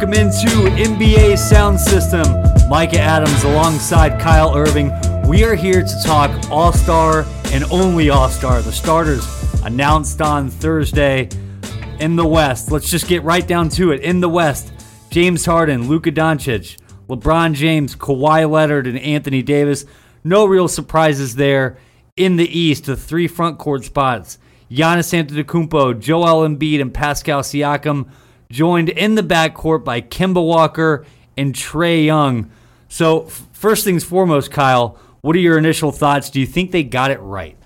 Welcome into NBA Sound System. Micah Adams alongside Kyle Irving. We are here to talk All-Star and only All-Star. The starters announced on Thursday. In the West, let's just get right down to it. In the West, James Harden, Luka Doncic, LeBron James, Kawhi Leonard, and Anthony Davis. No real surprises there. In the East, the three front court spots, Giannis Antetokounmpo, Joel Embiid, and Pascal Siakam, joined in the backcourt by Kemba Walker and Trae Young. So first things foremost, Kyle, what are your initial thoughts? Do you think they got it right?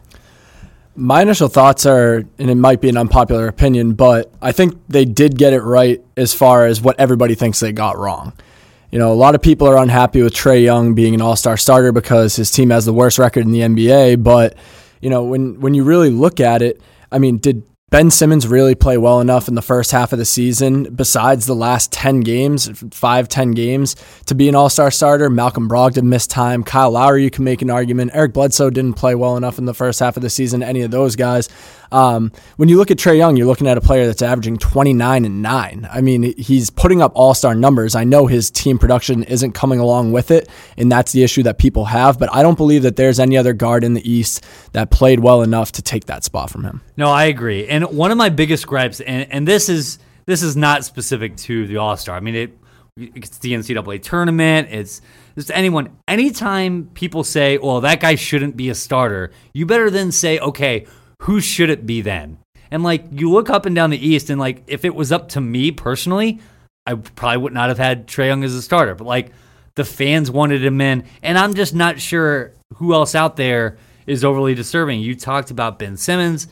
My initial thoughts are, and it might be an unpopular opinion, but I think they did get it right as far as what everybody thinks they got wrong. You know, a lot of people are unhappy with Trae Young being an all-star starter because his team has the worst record in the NBA, but, you know, when you really look at it, I mean, did Ben Simmons really play well enough in the first half of the season, besides the last 10 games, 5-10 games, to be an all-star starter? Malcolm Brogdon missed time. Kyle Lowry, you can make an argument. Eric Bledsoe didn't play well enough in the first half of the season, any of those guys. When you look at Trae Young, you're looking at a player that's averaging 29 and 9. I mean, he's putting up all-star numbers. I know his team production isn't coming along with it, and that's the issue that people have, but I don't believe that there's any other guard in the East that played well enough to take that spot from him. No, I agree. And one of my biggest gripes, and this is not specific to the All-Star. I mean, it's the NCAA tournament. It's just anyone. Anytime people say, well, that guy shouldn't be a starter, you better then say, okay, who should it be then? And, like, you look up and down the East, and, like, if it was up to me personally, I probably would not have had Trae Young as a starter. But, like, the fans wanted him in, and I'm just not sure who else out there is overly disturbing. You talked about Ben Simmons.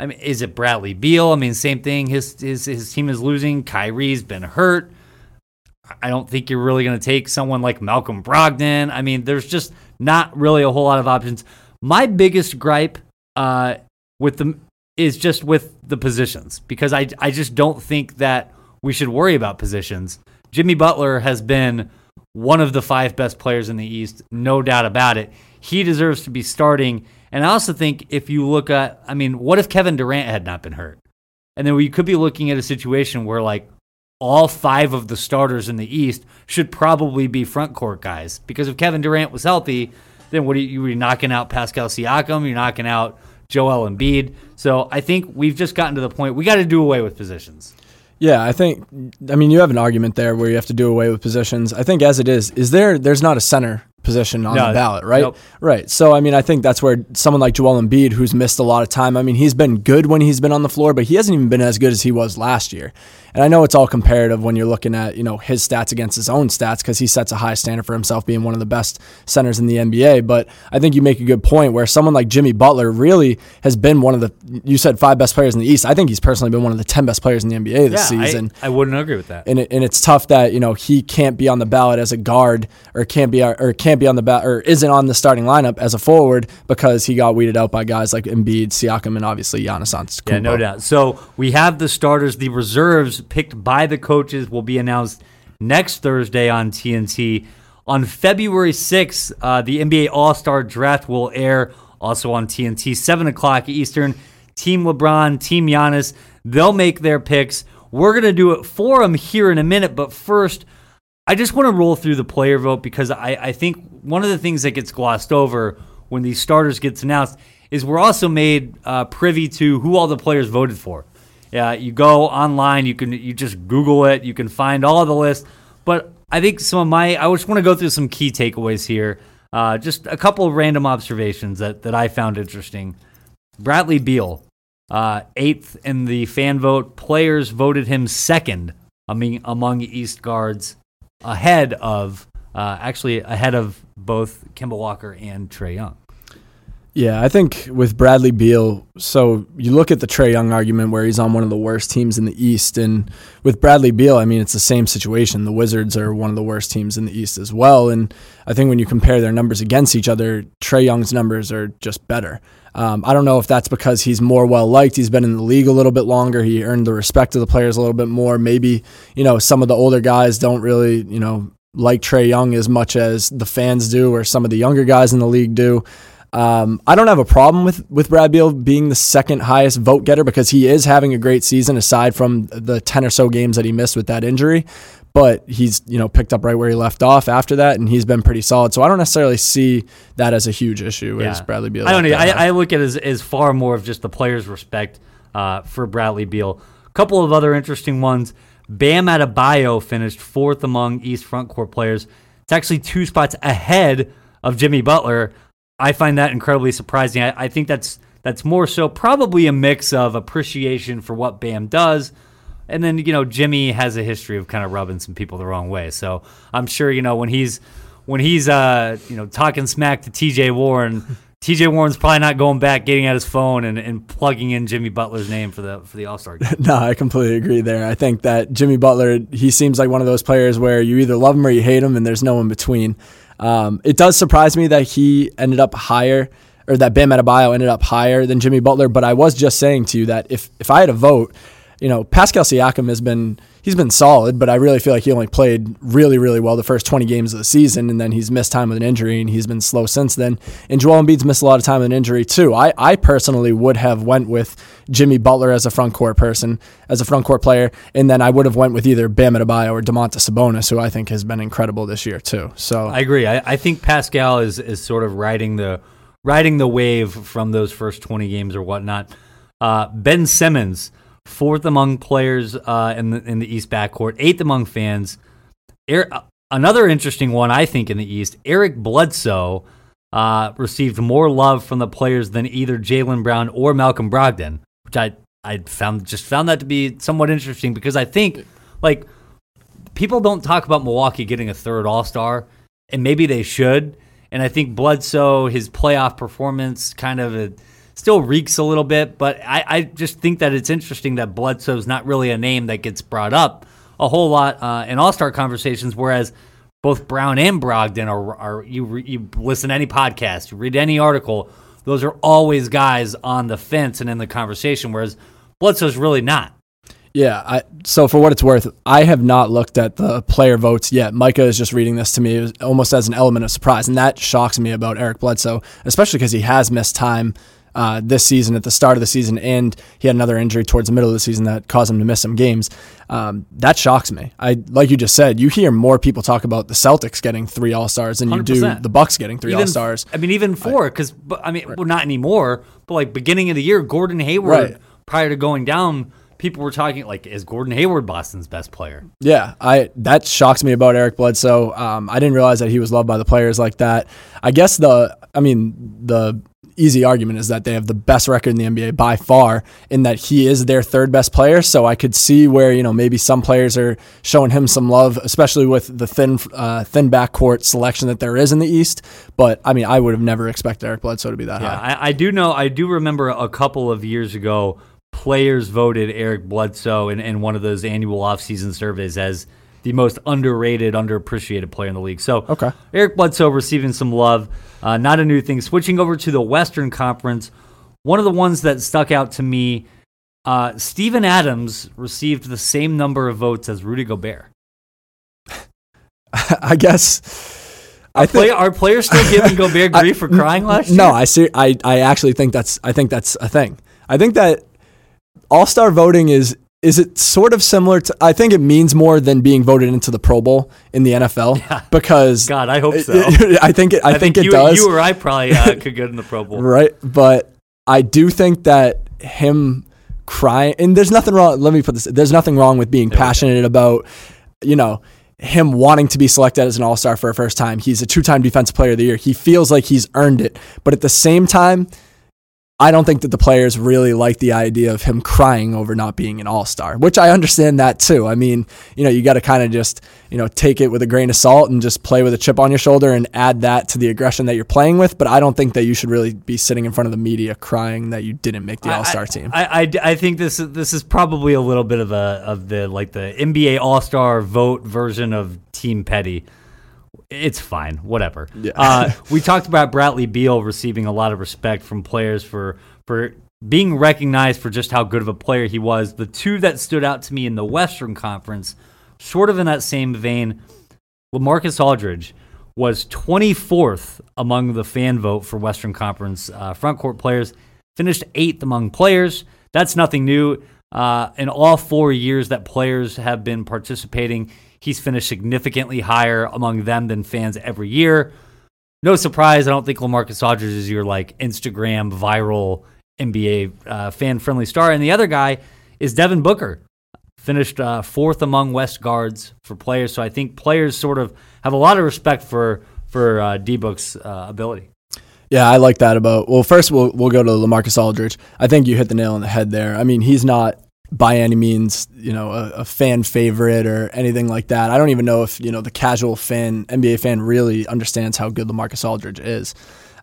I mean, is it Bradley Beal? I mean, same thing. His team is losing. Kyrie's been hurt. I don't think you're really going to take someone like Malcolm Brogdon. I mean, there's just not really a whole lot of options. My biggest gripe is just with the positions, because I just don't think that we should worry about positions. Jimmy Butler has been one of the five best players in the East, no doubt about it. He deserves to be starting. And I also think if you look at, I mean, what if Kevin Durant had not been hurt? And then we could be looking at a situation where, like, all five of the starters in the East should probably be front court guys. Because if Kevin Durant was healthy, then what are you knocking out Pascal Siakam? You're knocking out Joel Embiid. So I think we've just gotten to the point we got to do away with positions. Yeah, I mean, you have an argument there where you have to do away with positions. I think as it is there's not a center position on the ballot, right? Nope. Right. So, I mean, I think that's where someone like Joel Embiid, who's missed a lot of time, I mean, he's been good when he's been on the floor, but he hasn't even been as good as he was last year. And I know it's all comparative when you're looking at, you know, his stats against his own stats, because he sets a high standard for himself being one of the best centers in the NBA. But I think you make a good point where someone like Jimmy Butler really has been one of the, you said, five best players in the East. I think he's personally been one of the 10 best players in the NBA this season. I wouldn't agree with that. And it's tough that, you know, he can't be on the ballot as a guard or isn't on the starting lineup as a forward because he got weeded out by guys like Embiid, Siakam, and obviously Giannis Antetokounmpo. Yeah, no doubt. So we have the starters. The reserves picked by the coaches will be announced next Thursday on TNT. On February 6th, the NBA All-Star Draft will air also on TNT, 7 o'clock Eastern. Team LeBron, Team Giannis, they'll make their picks. We're going to do it for them here in a minute, but first, I just want to roll through the player vote because I think one of the things that gets glossed over when these starters gets announced is we're also made privy to who all the players voted for. Yeah, you go online, you just Google it, you can find all the lists. But I think I just want to go through some key takeaways here. Just a couple of random observations that I found interesting. Bradley Beal, 8th in the fan vote. Players voted him 2nd among East guards, ahead of both Kemba Walker and Trae Young. Yeah, I think with Bradley Beal, so you look at the Trae Young argument where he's on one of the worst teams in the East, and with Bradley Beal, I mean, it's the same situation. The Wizards are one of the worst teams in the East as well, and I think when you compare their numbers against each other, Trae Young's numbers are just better. I don't know if that's because he's more well-liked. He's been in the league a little bit longer. He earned the respect of the players a little bit more. Maybe, you know, some of the older guys don't really, you know, like Trae Young as much as the fans do or some of the younger guys in the league do. I don't have a problem with Brad Beal being the 2nd highest vote getter because he is having a great season aside from the 10 or so games that he missed with that injury. but he's, you know, picked up right where he left off after that, and he's been pretty solid. So I don't necessarily see that as a huge issue as Bradley Beal. I look at it as far more of just the players' respect for Bradley Beal. A couple of other interesting ones. Bam Adebayo finished fourth among East front court players. It's actually two spots ahead of Jimmy Butler. I find that incredibly surprising. I think that's more so probably a mix of appreciation for what Bam does, and then, you know, Jimmy has a history of kind of rubbing some people the wrong way. So I'm sure, you know, when he's talking smack to TJ Warren, TJ Warren's probably not going back, getting at his phone and plugging in Jimmy Butler's name for the All-Star game. No, I completely agree there. I think that Jimmy Butler, he seems like one of those players where you either love him or you hate him, and there's no in between. It does surprise me that he ended up higher, or that Bam Adebayo ended up higher than Jimmy Butler. But I was just saying to you that if I had a vote, you know, Pascal Siakam he's been solid, but I really feel like he only played really, really well the first 20 games of the season, and then he's missed time with an injury, and he's been slow since then. And Joel Embiid's missed a lot of time with an injury too. I personally would have went with Jimmy Butler as a front court person, as a front court player, and then I would have went with either Bam Adebayo or Domantas Sabonis, who I think has been incredible this year too. So I agree. I think Pascal is sort of riding the wave from those first 20 games or whatnot. Ben Simmons, fourth among players in the East backcourt, eighth among fans. Another interesting one, I think, in the East, Eric Bledsoe received more love from the players than either Jaylen Brown or Malcolm Brogdon, which I found that to be somewhat interesting, because I think, like, people don't talk about Milwaukee getting a third All-Star, and maybe they should. And I think Bledsoe, his playoff performance still reeks a little bit, but I just think that it's interesting that Bledsoe's not really a name that gets brought up a whole lot in All-Star conversations, whereas both Brown and Brogdon are you listen to any podcast, you read any article, those are always guys on the fence and in the conversation, whereas Bledsoe's really not. Yeah, so for what it's worth, I have not looked at the player votes yet. Micah is just reading this to me almost as an element of surprise, and that shocks me about Eric Bledsoe, especially because he has missed time this season at the start of the season, and he had another injury towards the middle of the season that caused him to miss some games. That shocks me. Like you just said, you hear more people talk about the Celtics getting three All-Stars than 100%. You do the Bucks getting three All-Stars. I mean, even four, because, right. Well, not anymore, but like beginning of the year, Gordon Hayward, right, prior to going down, people were talking, like, is Gordon Hayward Boston's best player? Yeah, that shocks me about Eric Bledsoe. I didn't realize that he was loved by the players like that. I guess the easy argument is that they have the best record in the NBA by far, in that he is their third best player. So I could see where, you know, maybe some players are showing him some love, especially with the thin backcourt selection that there is in the East. But I mean, I would have never expected Eric Bledsoe to be that high. I do remember a couple of years ago, players voted Eric Bledsoe in one of those annual offseason surveys as the most underrated, underappreciated player in the league. So okay, Eric Bledsoe receiving some love, not a new thing. Switching over to the Western Conference, one of the ones that stuck out to me, Steven Adams received the same number of votes as Rudy Gobert. I guess... Are players still giving Gobert grief for crying last year? No, I actually think that's a thing. I think that All-Star voting is it sort of similar to, I think it means more than being voted into the Pro Bowl in the NFL, because God, I hope so. I think it does. You or I probably could get in the Pro Bowl. Right. But I do think that him crying, and there's nothing wrong. Let me put this. There's nothing wrong with being passionate about, you know, him wanting to be selected as an All-Star for a first time. He's a two-time defensive player of the year. He feels like he's earned it. But at the same time, I don't think that the players really like the idea of him crying over not being an All-Star, which I understand that too. I mean, you know, you got to kind of just, you know, take it with a grain of salt and just play with a chip on your shoulder and add that to the aggression that you're playing with. But I don't think that you should really be sitting in front of the media crying that you didn't make the All-Star team. I think this is probably a little bit of the NBA All-Star vote version of Team Petty. It's fine, whatever. Yeah. We talked about Bradley Beal receiving a lot of respect from players for being recognized for just how good of a player he was. The two that stood out to me in the Western Conference, sort of in that same vein, LaMarcus Aldridge was 24th among the fan vote for Western Conference front court players, finished 8th among players. That's nothing new. In all 4 years that players have been participating, He's finished significantly higher among them than fans every year. No surprise, I don't think LaMarcus Aldridge is your like Instagram viral NBA fan-friendly star. And the other guy is Devin Booker. Finished fourth among West guards for players. So I think players sort of have a lot of respect for D-Book's ability. Yeah, I like that about – well, first we'll go to LaMarcus Aldridge. I think you hit the nail on the head there. I mean, he's not by any means, you know, a fan favorite or anything like that. I don't even know if, you know, the casual fan, NBA fan really understands how good LaMarcus Aldridge is.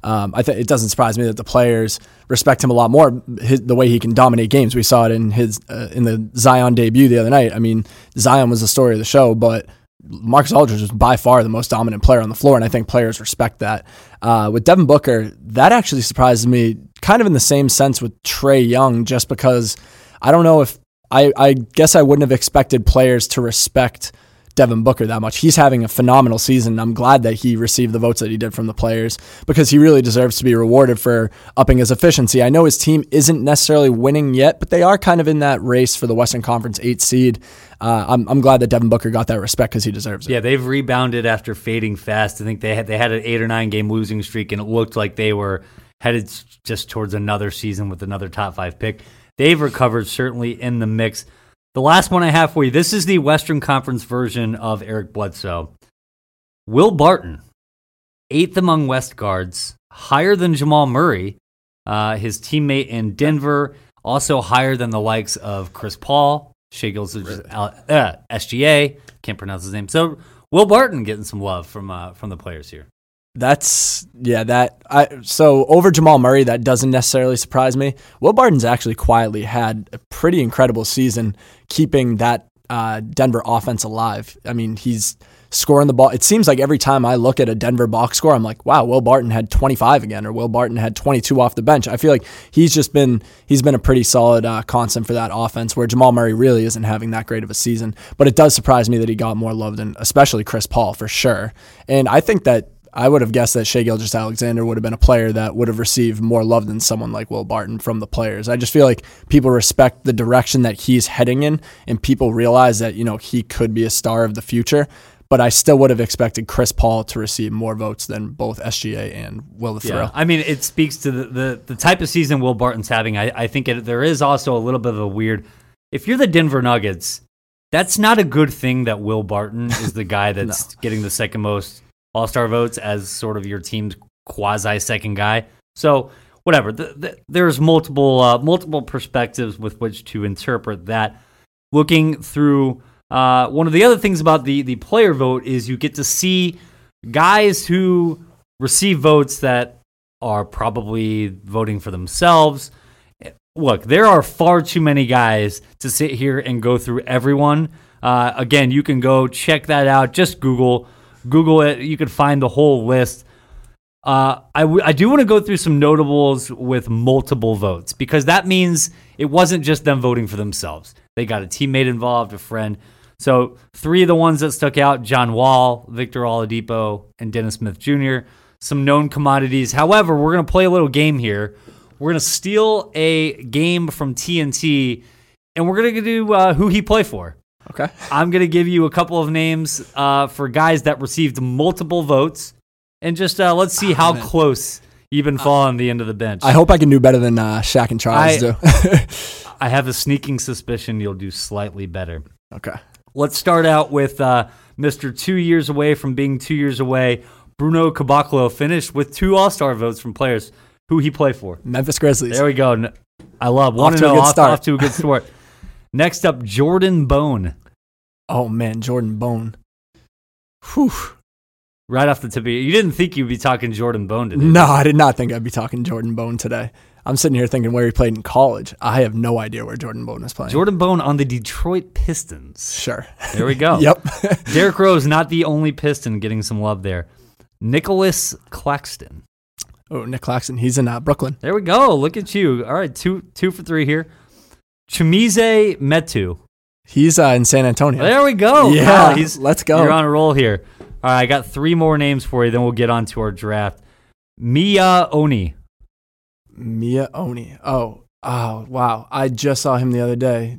It doesn't surprise me that the players respect him a lot more. The way he can dominate games, we saw it in his in the Zion debut the other night. I mean, Zion was the story of the show, but LaMarcus Aldridge was by far the most dominant player on the floor, and I think players respect that. With Devin Booker, that actually surprises me, kind of in the same sense with Trae Young, just because I don't know if I guess I wouldn't have expected players to respect Devin Booker that much. He's having a phenomenal season. I'm glad that he received the votes that he did from the players because he really deserves to be rewarded for upping his efficiency. I know his team isn't necessarily winning yet, but they are kind of in that race for the Western Conference 8 seed. I'm glad that Devin Booker got that respect because he deserves it. Yeah, they've rebounded after fading fast. I think they had an 8 or 9 game losing streak, and it looked like they were headed just towards another season with another top 5 pick. They've recovered, certainly in the mix. The last one I have for you, this is the Western Conference version of Eric Bledsoe. Will Barton, 8th among West guards, higher than Jamal Murray, his teammate in Denver, also higher than the likes of Chris Paul, Shai Gilgeous, SGA, can't pronounce his name. So Will Barton getting some love from the players here. So over Jamal Murray, that doesn't necessarily surprise me. Will Barton's actually quietly had a pretty incredible season keeping that Denver offense alive. I mean, he's scoring the ball. It seems like every time I look at a Denver box score, I'm like, wow, Will Barton had 25 again, or Will Barton had 22 off the bench. I feel like he's been a pretty solid constant for that offense, where Jamal Murray really isn't having that great of a season. But it does surprise me that he got more love than especially Chris Paul for sure. And I think that I would have guessed that Shai Gilgeous-Alexander would have been a player that would have received more love than someone like Will Barton from the players. I just feel like people respect the direction that he's heading in, and people realize that, you know, he could be a star of the future. But I still would have expected Chris Paul to receive more votes than both SGA and Will the Thrill. Yeah, I mean, it speaks to the type of season Will Barton's having. I think there is also a little bit of a weird – if you're the Denver Nuggets, that's not a good thing that Will Barton is the guy that's getting the second most – All-Star votes as sort of your team's quasi-second guy. So whatever, there's multiple perspectives with which to interpret that. Looking through, one of the other things about the player vote is you get to see guys who receive votes that are probably voting for themselves. Look, there are far too many guys to sit here and go through everyone. Again, you can go check that out. Just Google it. You can find the whole list. I do want to go through some notables with multiple votes, because that means it wasn't just them voting for themselves. They got a teammate involved, a friend. So three of the ones that stuck out, John Wall, Victor Oladipo, and Dennis Smith Jr., some known commodities. However, we're going to play a little game here. We're going to steal a game from TNT, and we're going to do who he played for. Okay. I'm going to give you a couple of names for guys that received multiple votes, and just let's see how close you've been falling the end of the bench. I hope I can do better than Shaq and Charles do. I have a sneaking suspicion you'll do slightly better. Okay. Let's start out with Mr. 2 years away from being 2 years away. Bruno Caboclo finished with 2 All-Star votes from players. Who he play for? Memphis Grizzlies. There we go. I love one and off to a good start. Next up, Jordan Bone. Oh, man, Jordan Bone. Whew. Right off the tip of you didn't think you'd be talking Jordan Bone today. No, I did not think I'd be talking Jordan Bone today. I'm sitting here thinking where he played in college. I have no idea where Jordan Bone is playing. Jordan Bone on the Detroit Pistons. Sure. There we go. Yep. Derrick Rose, not the only Piston getting some love there. Nicholas Claxton. Oh, Nick Claxton. He's in Brooklyn. There we go. Look at you. All right, two for three here. Chimezie Metu. He's in San Antonio. There we go. Yeah, let's go. You're on a roll here. All right, I got 3 more names for you, then we'll get on to our draft. Mia Oni. Oh, wow. I just saw him the other day.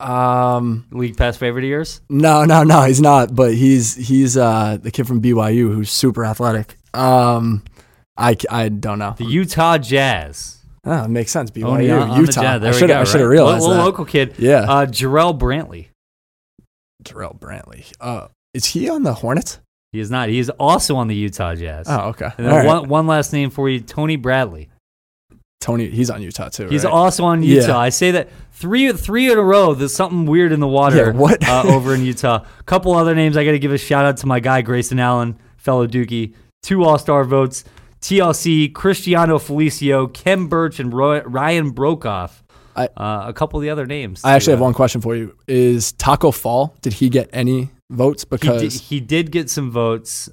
League pass favorite of yours? No, he's not. But he's the kid from BYU who's super athletic. I don't know. The Utah Jazz. Oh, it makes sense. BYU, oh, yeah, Utah. I should have realized that. Local kid. Yeah. Jarrell Brantley. Is he on the Hornets? He is not. He is also on the Utah Jazz. Oh, okay. And then one last name for you, Tony Bradley. Tony, he's on Utah too. He's also on Utah. Yeah. I say that three in a row. There's something weird in the water. Yeah, what? Over in Utah. A couple other names. I got to give a shout out to my guy Grayson Allen, fellow Dookie. 2 All-Star votes. TLC, Cristiano Felicio, Ken Birch, and Ryan Brokoff. A couple of the other names. I actually have one question for you. Is Taco Fall? Did he get any votes? Because he did get some votes.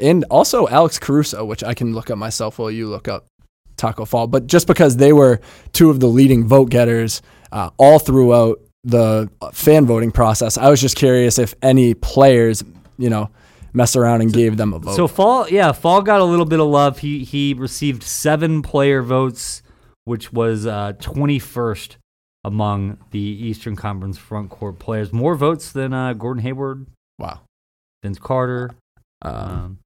And also Alex Caruso, which I can look up myself while you look up Taco Fall. But just because they were two of the leading vote getters all throughout the fan voting process, I was just curious if any players, mess around and gave them a vote. So Fall got a little bit of love. He received 7 player votes, which was 21st among the Eastern Conference front court players. More votes than Gordon Hayward. Wow. Vince Carter. A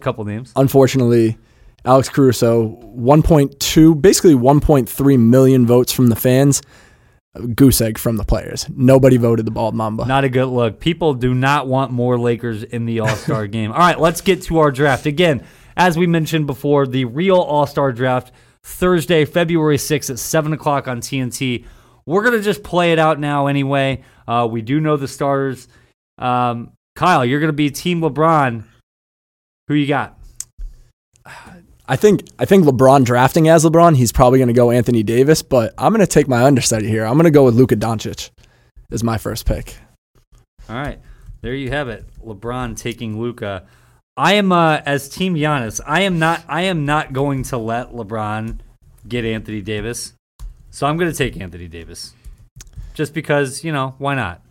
couple names. Unfortunately, Alex Caruso, 1.2, basically 1.3 million votes from the fans, goose egg from the players. Nobody voted the Bald Mamba. Not a good look. People do not want more Lakers in the All-Star game. All right, let's get to our draft. Again, as we mentioned before, the real All-Star draft, Thursday, February 6th at 7 o'clock on TNT. We're going to just play it out now anyway. We do know the starters. Kyle, you're going to be Team LeBron. Who you got? I think LeBron drafting as LeBron, he's probably going to go Anthony Davis, but I'm going to take my understudy here. I'm going to go with Luka Doncic as my first pick. All right. There you have it. LeBron taking Luka. I am as Team Giannis. I am not going to let LeBron get Anthony Davis. So I'm going to take Anthony Davis. Just because, why not?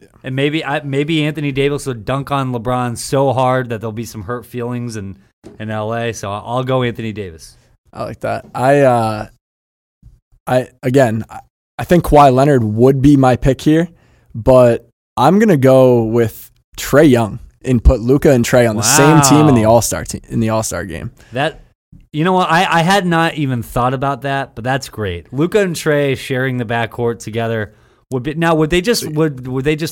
Yeah. And maybe Anthony Davis will dunk on LeBron so hard that there'll be some hurt feelings in LA. So I'll go Anthony Davis. I like that. I think Kawhi Leonard would be my pick here, but I'm gonna go with Trae Young and put Luka and Trae on the same team in the All-Star game. That I had not even thought about that, but that's great. Luka and Trae sharing the backcourt together. Would they just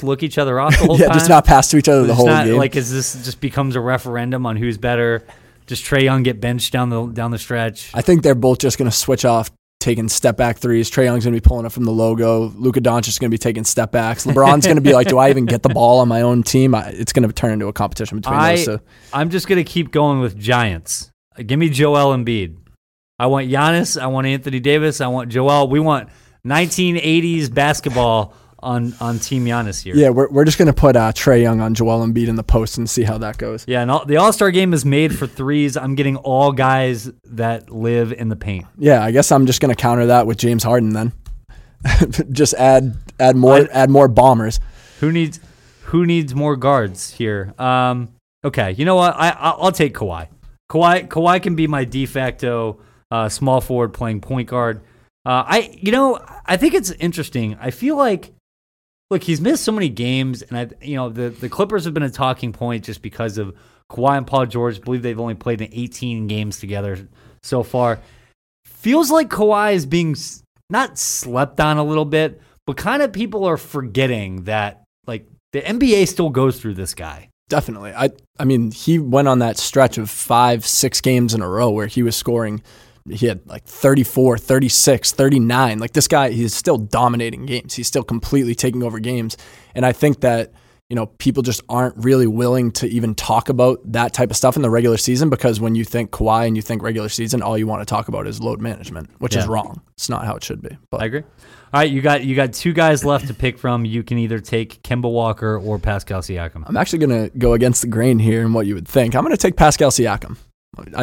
look each other off the whole time? Yeah, just not pass to each other the whole game. Like, is this just becomes a referendum on who's better? Does Trae Young get benched down the stretch? I think they're both just going to switch off, taking step back threes. Trae Young's going to be pulling up from the logo. Luka Doncic is going to be taking step backs. LeBron's going to be like, do I even get the ball on my own team? It's going to turn into a competition between those. So. I'm just going to keep going with Giants. Give me Joel Embiid. I want Giannis. I want Anthony Davis. I want Joel. We want 1980s basketball on Team Giannis here. Yeah, we're just going to put Trae Young on Joel Embiid in the post and see how that goes. Yeah, and the All-Star game is made for threes. I'm getting all guys that live in the paint. Yeah, I guess I'm just going to counter that with James Harden then. Just add more bombers. Who needs more guards here? Okay, you know what? I'll take Kawhi. Kawhi can be my de facto small forward playing point guard. I think it's interesting. I feel like, look, he's missed so many games, and the Clippers have been a talking point just because of Kawhi and Paul George. I believe they've only played in 18 games together so far. Feels like Kawhi is being not slept on a little bit, but kind of people are forgetting that like the NBA still goes through this guy. Definitely. I mean, he went on that stretch of 5-6 games in a row where he was scoring. He had like 34, 36, 39. Like this guy, he's still dominating games. He's still completely taking over games. And I think that, people just aren't really willing to even talk about that type of stuff in the regular season because when you think Kawhi and you think regular season, all you want to talk about is load management, which is wrong. It's not how it should be. But. I agree. All right, you got two guys left to pick from. You can either take Kemba Walker or Pascal Siakam. I'm actually going to go against the grain here in what you would think. I'm going to take Pascal Siakam.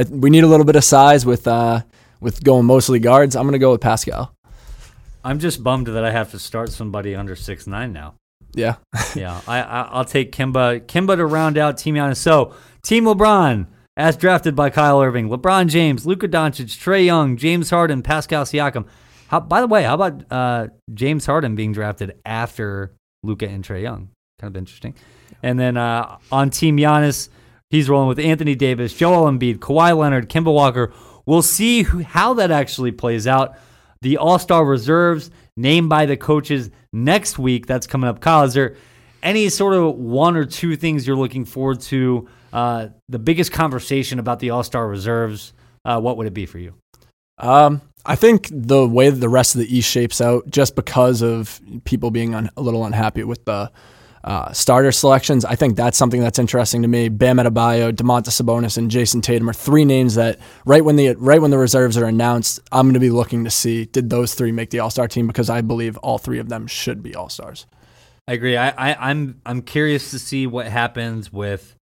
We need a little bit of size with going mostly guards. I'm going to go with Pascal. I'm just bummed that I have to start somebody under 6'9" now. Yeah. Yeah. I'll take Kemba. Kemba to round out Team Giannis. So Team LeBron, as drafted by Kyle Irving, LeBron James, Luka Doncic, Trae Young, James Harden, Pascal Siakam. By the way, how about James Harden being drafted after Luka and Trae Young? Kind of interesting. And then on Team Giannis, he's rolling with Anthony Davis, Joel Embiid, Kawhi Leonard, Kemba Walker. We'll see how that actually plays out. The All-Star reserves named by the coaches next week. That's coming up. Kyle, is there any sort of one or two things you're looking forward to? The biggest conversation about the All-Star reserves, what would it be for you? I think the way that the rest of the East shapes out, just because of people being a little unhappy with the starter selections, I think that's something that's interesting to me. Bam Adebayo, Domantas Sabonis, and Jayson Tatum are three names that right when the reserves are announced, I'm going to be looking to see, did those three make the All-Star team? Because I believe all three of them should be All-Stars. I agree. I'm curious to see what happens with.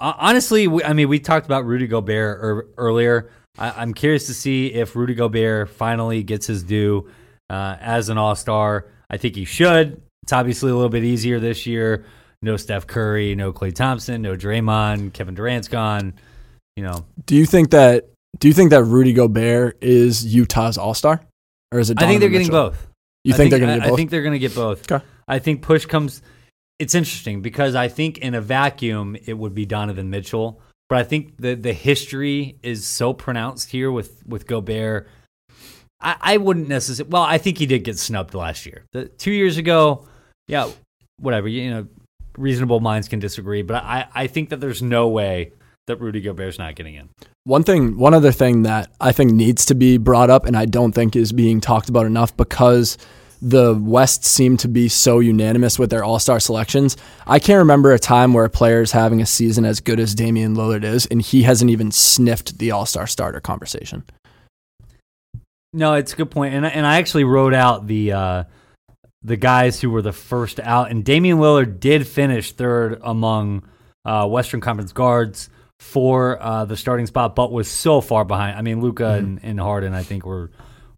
Honestly, we talked about Rudy Gobert earlier. I'm curious to see if Rudy Gobert finally gets his due as an All-Star. I think he should. It's obviously a little bit easier this year. No Steph Curry, no Klay Thompson, no Draymond. Kevin Durant's gone. You know. Do you think that Rudy Gobert is Utah's All-Star, or is it? Donovan I think they're Mitchell? Getting both. I think they're going to get both? I think they're going to get both. Okay. I think push comes. It's interesting because I think in a vacuum it would be Donovan Mitchell, but I think the history is so pronounced here with Gobert. I wouldn't necessarily. Well, I think he did get snubbed last year. 2 years ago, yeah, whatever. You know, reasonable minds can disagree, but I think that there's no way that Rudy Gobert's not getting in. One other thing that I think needs to be brought up, and I don't think is being talked about enough, because the West seemed to be so unanimous with their All-Star selections. I can't remember a time where a player is having a season as good as Damian Lillard is, and he hasn't even sniffed the All-Star starter conversation. No, it's a good point. And I actually wrote out the guys who were the first out, and Damian Lillard did finish third among Western Conference guards for the starting spot, but was so far behind. I mean, Luka and Harden, I think, were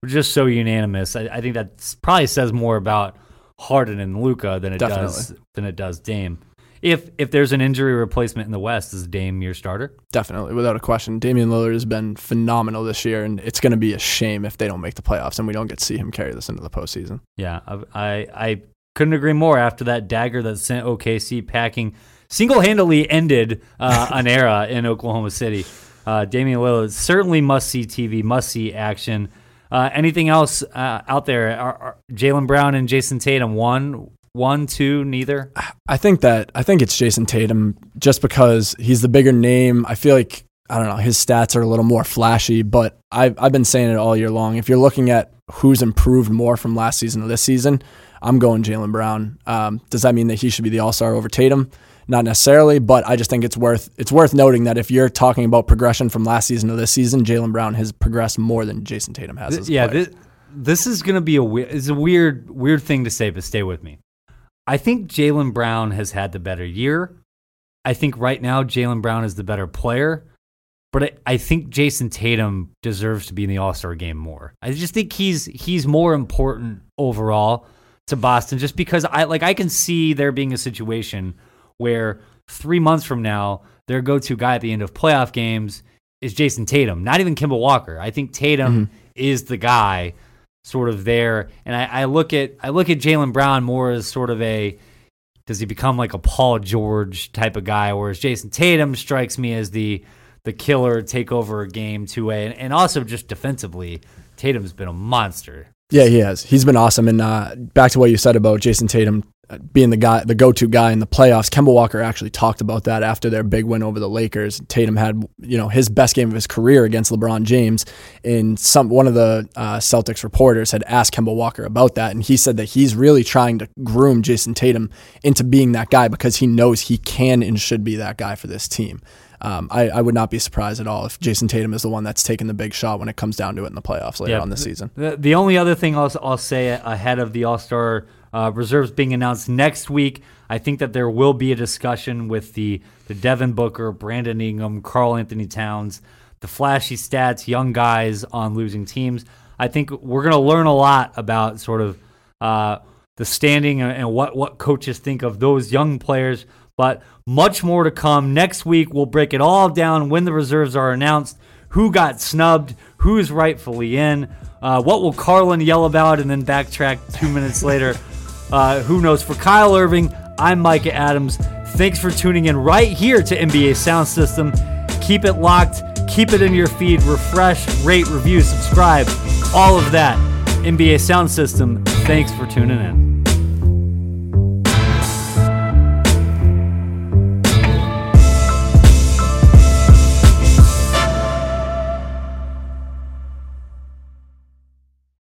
just so unanimous. I think that probably says more about Harden and Luka than it does Dame. If there's an injury replacement in the West, is Dame your starter? Definitely, without a question. Damian Lillard has been phenomenal this year, and it's going to be a shame if they don't make the playoffs and we don't get to see him carry this into the postseason. Yeah, I couldn't agree more. After that dagger that sent OKC packing, single-handedly ended an era in Oklahoma City. Damian Lillard, certainly must-see TV, must-see action. Anything else out there? Are Jaylen Brown and Jayson Tatum one, two, neither? I think it's Jayson Tatum just because he's the bigger name. I feel like, I don't know, his stats are a little more flashy, but I've been saying it all year long. If you're looking at who's improved more from last season to this season, I'm going Jaylen Brown. Does that mean that he should be the All-Star over Tatum? Not necessarily, but I just think it's worth noting that if you're talking about progression from last season to this season, Jaylen Brown has progressed more than Jayson Tatum has. This is going to be a weird thing to say, but stay with me. I think Jaylen Brown has had the better year. I think right now Jaylen Brown is the better player, but I think Jayson Tatum deserves to be in the All-Star game more. I just think he's more important overall to Boston, just because I can see there being a situation where 3 months from now, their go-to guy at the end of playoff games is Jayson Tatum, not even Kemba Walker. I think Tatum is the guy sort of there. And I look at Jaylen Brown more as sort of does he become like a Paul George type of guy, whereas Jayson Tatum strikes me as the killer, take over a game 2-way. And also just defensively, Tatum's been a monster. Yeah, he has. He's been awesome. And back to what you said about Jayson Tatum being the go-to guy in the playoffs, Kemba Walker actually talked about that after their big win over the Lakers. Tatum had, you know, his best game of his career against LeBron James, and one of the Celtics reporters had asked Kemba Walker about that, and he said that he's really trying to groom Jayson Tatum into being that guy because he knows he can and should be that guy for this team. I would not be surprised at all if Jayson Tatum is the one that's taking the big shot when it comes down to it in the playoffs later on this season. The only other thing I'll say ahead of the All-Star reserves being announced next week, I think that there will be a discussion with the Devin Booker, Brandon Ingram, Karl Anthony Towns, the flashy stats, young guys on losing teams. I think we're going to learn a lot about sort of the standing and what coaches think of those young players, but much more to come. Next week, we'll break it all down when the reserves are announced, who got snubbed, who's rightfully in, what will Carlin yell about, and then backtrack 2 minutes later. Who knows? For Kyle Irving, I'm Micah Adams. Thanks for tuning in right here to NBA Sound System. Keep it locked. Keep it in your feed. Refresh, rate, review, subscribe. All of that. NBA Sound System, thanks for tuning in.